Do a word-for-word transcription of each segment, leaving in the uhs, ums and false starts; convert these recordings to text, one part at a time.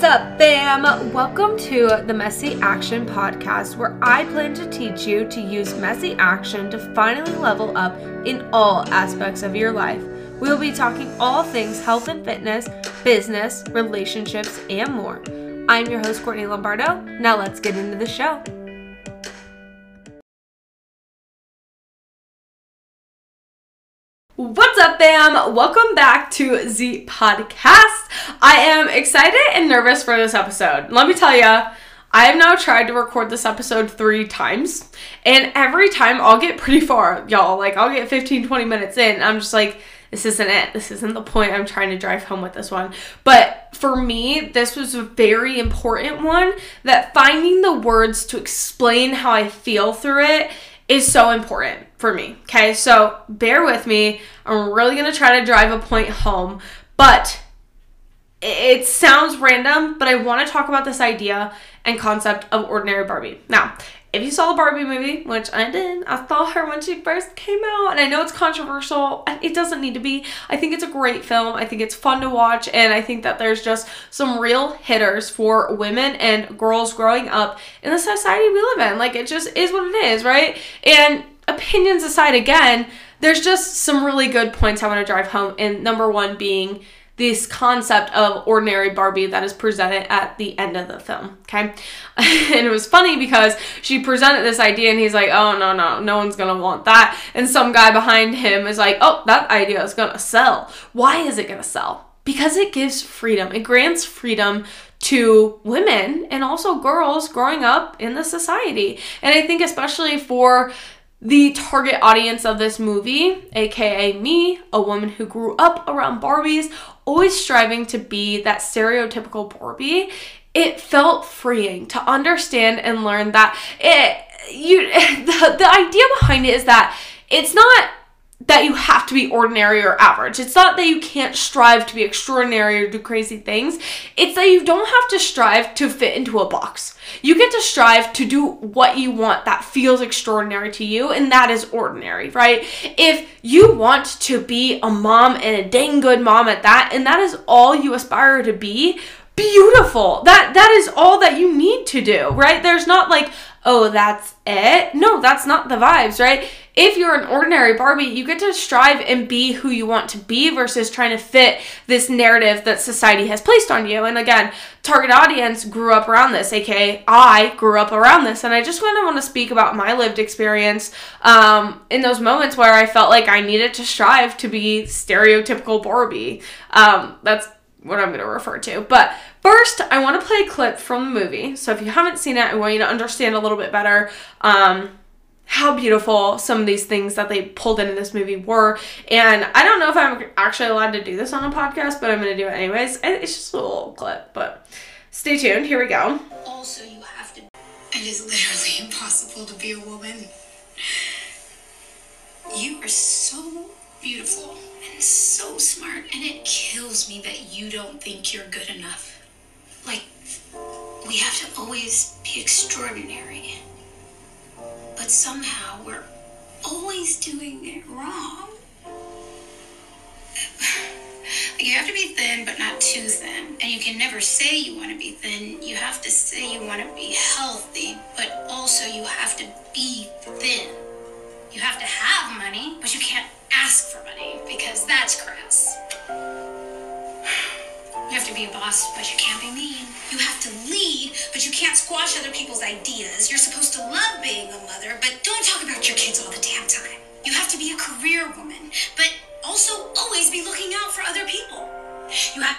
What's up, fam? Welcome to the Messy Action Podcast, where I plan to teach you to use messy action to finally level up in all aspects of your life. We will be talking all things health and fitness, business, relationships, and more. I'm your host, Courtney Lombardo. Now let's get into the show. What's up, fam? Welcome back to the podcast. I am excited and nervous for this episode. Let me tell you, I have now tried to record this episode three times, and every time I'll get pretty far, y'all. Like, I'll get fifteen, twenty minutes in, and I'm just like, this isn't it. This isn't the point I'm trying to drive home with this one. But for me, this was a very important one, that finding the words to explain how I feel through it is so important for me, okay? So bear with me. I'm really gonna try to drive a point home, but it sounds random, but I wanna talk about this idea and concept of ordinary Barbie. Now, if you saw the Barbie movie, which I did, I saw her when she first came out, and I know it's controversial, and it doesn't need to be. I think it's a great film. I think it's fun to watch, and I think that there's just some real hitters for women and girls growing up in the society we live in. Like, it just is what it is, right? And opinions aside, again, there's just some really good points I want to drive home, and number one being this concept of ordinary Barbie that is presented at the end of the film, okay? And it was funny because she presented this idea and he's like, oh, no, no, no one's gonna want that. And some guy behind him is like, oh, that idea is gonna sell. Why is it gonna sell? Because it gives freedom. It grants freedom to women and also girls growing up in the society. And I think especially for the target audience of this movie, aka me, a woman who grew up around Barbies, always striving to be that stereotypical Barbie, it felt freeing to understand and learn that it you the, the idea behind it is that it's not that you have to be ordinary or average. It's not that you can't strive to be extraordinary or do crazy things. It's that you don't have to strive to fit into a box. You get to strive to do what you want that feels extraordinary to you, and that is ordinary, right? If you want to be a mom and a dang good mom at that, and that is all you aspire to be, beautiful. That that is all that you need to do, right? There's not like, oh, that's it. No, that's not the vibes, right? If you're an ordinary Barbie, you get to strive and be who you want to be versus trying to fit this narrative that society has placed on you. And again, target audience grew up around this, aka I grew up around this. And I just kind of want to speak about my lived experience um, in those moments where I felt like I needed to strive to be stereotypical Barbie. Um, that's what I'm going to refer to. But first, I want to play a clip from the movie. So if you haven't seen it, I want you to understand a little bit better um, how beautiful some of these things that they pulled into this movie were. And I don't know if I'm actually allowed to do this on a podcast, but I'm going to do it anyways. It's just a little clip, but stay tuned. Here we go. Also, you have to... It is literally impossible to be a woman. You are so beautiful and so smart, and it kills me that you don't think you're good enough. Like, we have to always be extraordinary. But somehow we're always doing it wrong. You have to be thin, but not too thin. And you can never say you want to be thin. You have to say you want to be healthy, but also you have to be thin. You have to have money, but you can't ask for money because that's crass. You have to be a boss, but you can't be mean. You have to lead, but you can't squash other people's ideas. You're supposed to love being a mother, but don't talk about your kids all the damn time. You have to be a career woman, but also always be looking out for other people. You have...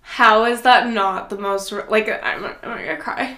How is that not the most... Like, I'm, I'm gonna cry.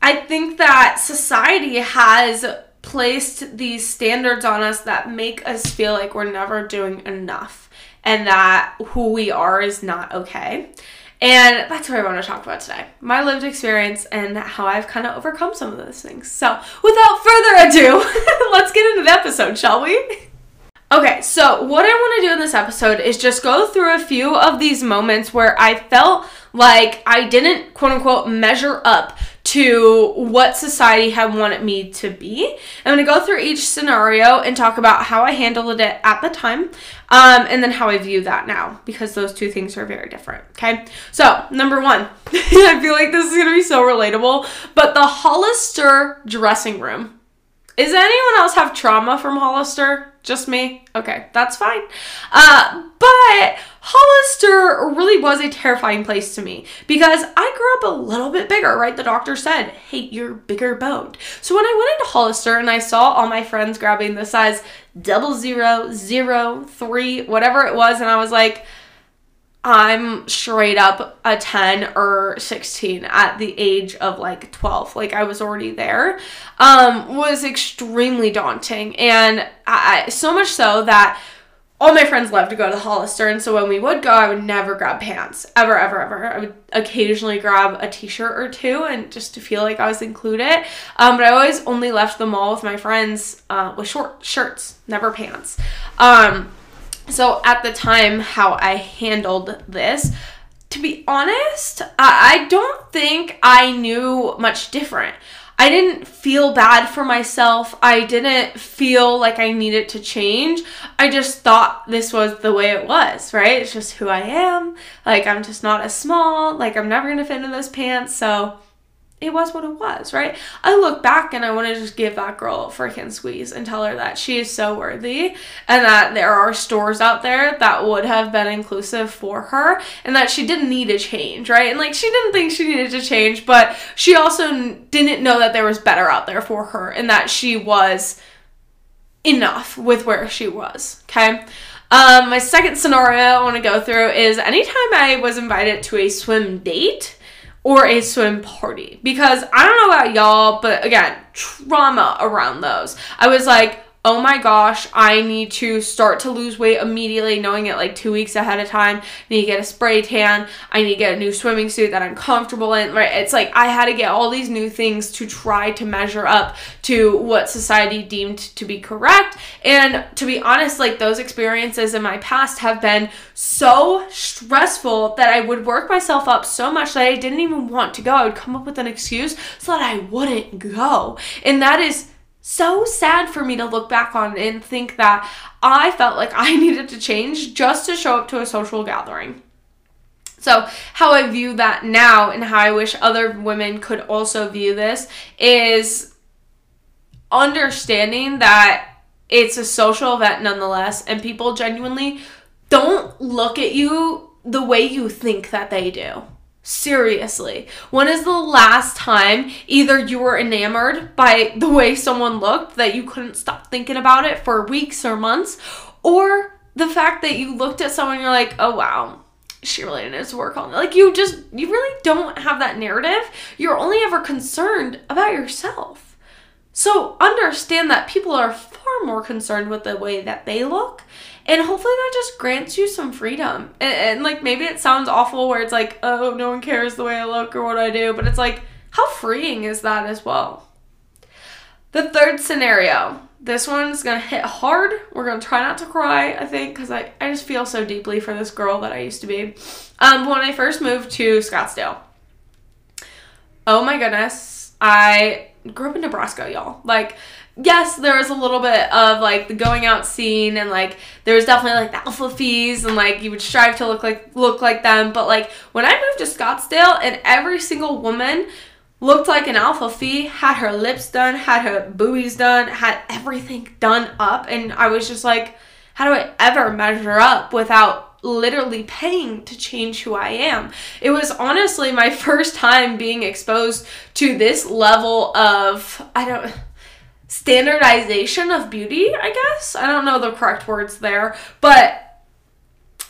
I think that society has placed these standards on us that make us feel like we're never doing enough, and that who we are is not okay. And that's what I want to talk about today. My lived experience and how I've kind of overcome some of those things. So without further ado, let's get into the episode, shall we? Okay, so what I want to do in this episode is just go through a few of these moments where I felt like I didn't, quote unquote, measure up to what society had wanted me to be. I'm going to go through each scenario and talk about how I handled it at the time, um, and then how I view that now, because those two things are very different, okay? So, number one, I feel like this is going to be so relatable, but the Hollister dressing room. Is anyone else have trauma from Hollister? Just me? Okay, that's fine. Uh, but Hollister really was a terrifying place to me because I grew up a little bit bigger, right? The doctor said, hey, you're bigger boned. So when I went into Hollister and I saw all my friends grabbing the size double zero, zero, three, whatever it was, and I was like, I'm straight up a ten or sixteen at the age of like twelve. Like I was already there. Um, was extremely daunting. And I, so much so that all my friends loved to go to the Hollister. And so when we would go, I would never grab pants. Ever, ever, ever. I would occasionally grab a t-shirt or two and just to feel like I was included. Um, but I always only left the mall with my friends uh, with short shirts, never pants. Um, So at the time, how I handled this, to be honest, I don't think I knew much different. I didn't feel bad for myself. I didn't feel like I needed to change. I just thought this was the way it was, right? It's just who I am. Like, I'm just not as small. Like, I'm never going to fit into those pants. So it was what it was, right? I look back and I want to just give that girl a freaking squeeze and tell her that she is so worthy and that there are stores out there that would have been inclusive for her and that she didn't need to change, right? And like, she didn't think she needed to change, but she also didn't know that there was better out there for her and that she was enough with where she was, okay? Um, my second scenario I want to go through is anytime I was invited to a swim date or a swim party, because I don't know about y'all, but again, trauma around those. I was like, oh my gosh, I need to start to lose weight immediately, knowing it like two weeks ahead of time. I need to get a spray tan. I need to get a new swimming suit that I'm comfortable in. Right? It's like I had to get all these new things to try to measure up to what society deemed to be correct. And to be honest, like those experiences in my past have been so stressful that I would work myself up so much that I didn't even want to go. I would come up with an excuse so that I wouldn't go. And that is so sad for me to look back on and think that I felt like I needed to change just to show up to a social gathering. So how I view that now and how I wish other women could also view this is understanding that it's a social event nonetheless, and people genuinely don't look at you the way you think that they do. Seriously, when is the last time either you were enamored by the way someone looked that you couldn't stop thinking about it for weeks or months, or the fact that you looked at someone and you're like, oh wow, she really needs to work on it. Like you just, you really don't have that narrative. You're only ever concerned about yourself. So understand that people are far more concerned with the way that they look. And hopefully that just grants you some freedom. And, and, like, maybe it sounds awful where it's like, oh, no one cares the way I look or what I do. But it's like, how freeing is that as well? The third scenario. This one's going to hit hard. We're going to try not to cry, I think, because I, I just feel so deeply for this girl that I used to be. Um, when I first moved to Scottsdale. Oh, my goodness. I grew up in Nebraska, y'all. Like, yes, there was a little bit of, like, the going out scene and, like, there was definitely, like, the alpha fees and, like, you would strive to look like look like them. But, like, when I moved to Scottsdale and every single woman looked like an alpha fee, had her lips done, had her boobies done, had everything done up. And I was just like, how do I ever measure up without literally paying to change who I am? It was honestly my first time being exposed to this level of, I don't standardization of beauty, I guess. I don't know the correct words there, but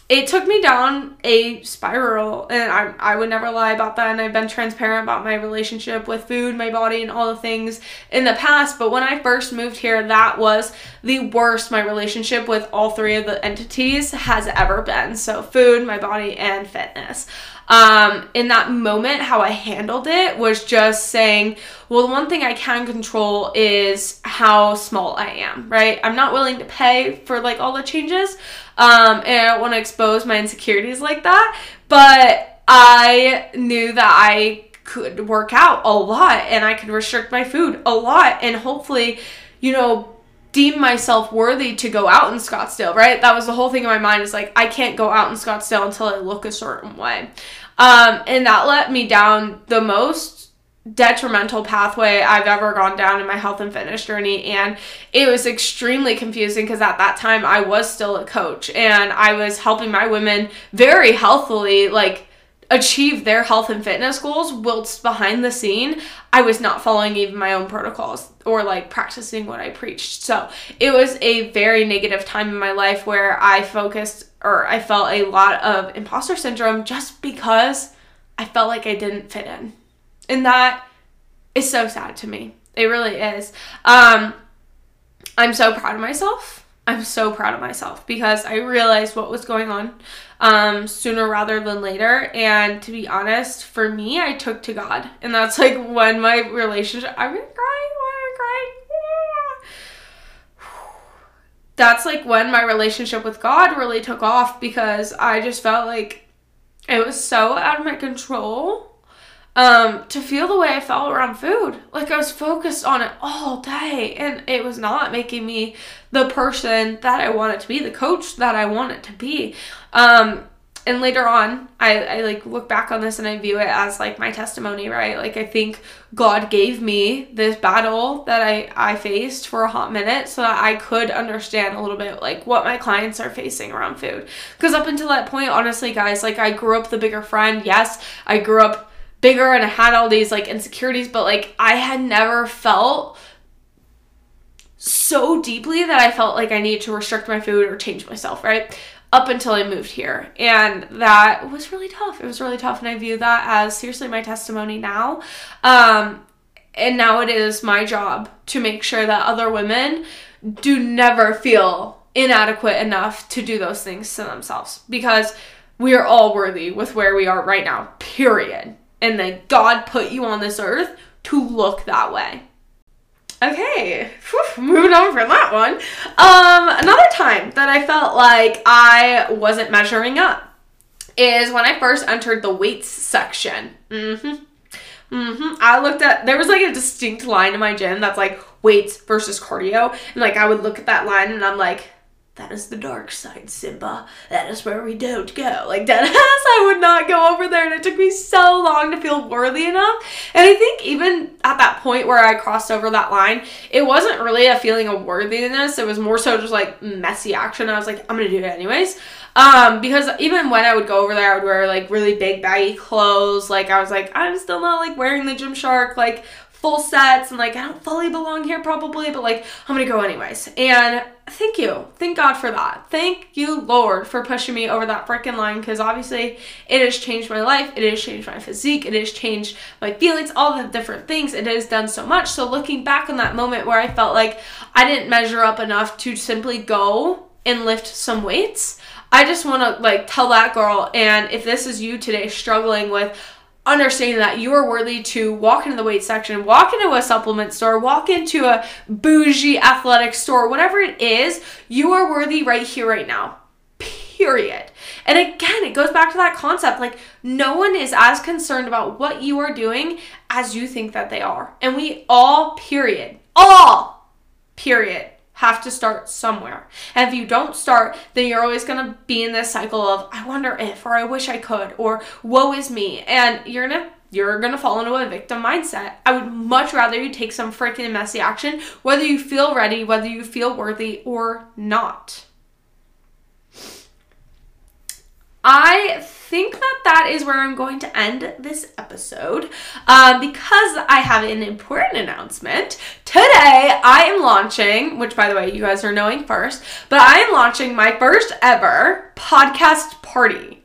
it took me down a spiral, and I, I would never lie about that, and I've been transparent about my relationship with food, my body, and all the things in the past, but when I first moved here, that was the worst my relationship with all three of the entities has ever been, so food, my body, and fitness. Um, in that moment, how I handled it was just saying, well, the one thing I can control is how small I am, right? I'm not willing to pay for like all the changes. Um, and I don't want to expose my insecurities like that, but I knew that I could work out a lot and I could restrict my food a lot and hopefully, you know, deem myself worthy to go out in Scottsdale, right? That was the whole thing in my mind, is like, I can't go out in Scottsdale until I look a certain way. Um, and that let me down the most detrimental pathway I've ever gone down in my health and fitness journey. And it was extremely confusing because at that time I was still a coach and I was helping my women very healthily, like, achieve their health and fitness goals, whilst behind the scene, I was not following even my own protocols or like practicing what I preached. So it was a very negative time in my life where I focused, or I felt a lot of imposter syndrome just because I felt like I didn't fit in. And that is so sad to me. It really is. Um, I'm so proud of myself. I'm so proud of myself because I realized what was going on um, sooner rather than later. And to be honest, for me, I took to God. And that's like when my relationship, I'm gonna cry, I'm gonna cry. Yeah. That's like when my relationship with God really took off because I just felt like it was so out of my control um, to feel the way I felt around food. Like I was focused on it all day and it was not making me the person that I wanted to be, the coach that I wanted to be. Um, and later on, I, I like look back on this and I view it as like my testimony, right? Like I think God gave me this battle that I, I faced for a hot minute so that I could understand a little bit like what my clients are facing around food. Because up until that point, honestly, guys, like I grew up the bigger friend. Yes, I grew up bigger and I had all these like insecurities, but like I had never felt so deeply that I felt like I needed to restrict my food or change myself, right? Up until I moved here. And that was really tough. It was really tough. And I view that as seriously my testimony now. Um, and now it is my job to make sure that other women do never feel inadequate enough to do those things to themselves, because we are all worthy with where we are right now, period. And that God put you on this earth to look that way. Okay, whew, moving on from that one. Um, another time that I felt like I wasn't measuring up is when I first entered the weights section. Mm-hmm. Mm-hmm. I looked at, there was like a distinct line in my gym that's like weights versus cardio. And like I would look at that line and I'm like, that is the dark side, Simba. That is where we don't go. Like, deadass, I would not go over there. And it took me so long to feel worthy enough. And I think even at that point where I crossed over that line, it wasn't really a feeling of worthiness. It was more so just like messy action. I was like, I'm going to do it anyways. Um, because even when I would go over there, I would wear like really big baggy clothes. Like, I was like, I'm still not like wearing the Gymshark, like full sets. And like, I don't fully belong here probably, but like, I'm going to go anyways. And thank you. Thank God for that. Thank you, Lord, for pushing me over that freaking line, because obviously it has changed my life. It has changed my physique. It has changed my feelings, all the different things. It has done so much. So looking back on that moment where I felt like I didn't measure up enough to simply go and lift some weights, I just want to like tell that girl, and if this is you today struggling with understanding that you are worthy to walk into the weight section, walk into a supplement store, walk into a bougie athletic store, whatever it is, you are worthy right here, right now, period. And again, it goes back to that concept. Like, no one is as concerned about what you are doing as you think that they are. And we all, period, all, period, have to start somewhere. And if you don't start, then you're always going to be in this cycle of, I wonder if, or I wish I could, or woe is me. And you're going to, you're going to fall into a victim mindset. I would much rather you take some freaking messy action, whether you feel ready, whether you feel worthy or not. I think that that is where I'm going to end this episode uh, because I have an important announcement. Today, I am launching, which by the way, you guys are knowing first, but I am launching my first ever podcast party.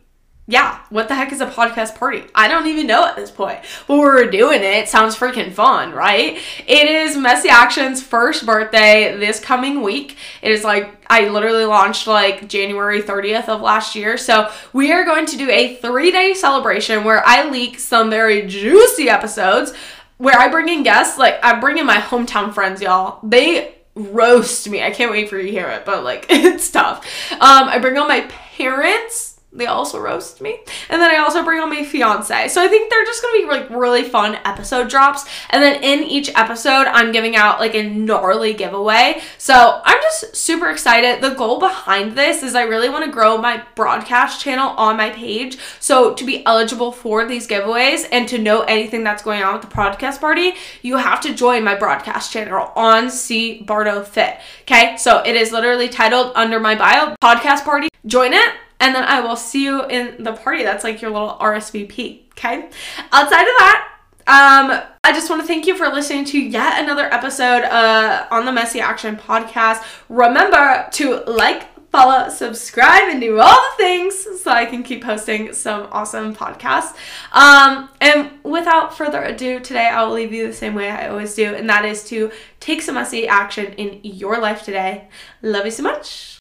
Yeah, what the heck is a podcast party? I don't even know at this point, but we're doing it. It sounds freaking fun, right? It is Messy Action's first birthday this coming week. It is like, I literally launched like January thirtieth of last year. So we are going to do a three-day celebration where I leak some very juicy episodes where I bring in guests. Like, I'm bringing my hometown friends, y'all. They roast me. I can't wait for you to hear it, but like, it's tough. Um, I bring on my parents. They also roast me. And then I also bring on my fiance. So I think they're just going to be like really fun episode drops. And then in each episode, I'm giving out like a gnarly giveaway. So I'm just super excited. The goal behind this is I really want to grow my broadcast channel on my page. So to be eligible for these giveaways and to know anything that's going on with the podcast party, you have to join my broadcast channel on cbardo fit. Okay. So it is literally titled under my bio, podcast party. Join it. And then I will see you in the party. That's like your little R S V P, okay? Outside of that, um, I just want to thank you for listening to yet another episode uh, on the Messy Action Podcast. Remember to like, follow, subscribe, and do all the things so I can keep posting some awesome podcasts. Um, and without further ado, today I will leave you the same way I always do, and that is to take some messy action in your life today. Love you so much.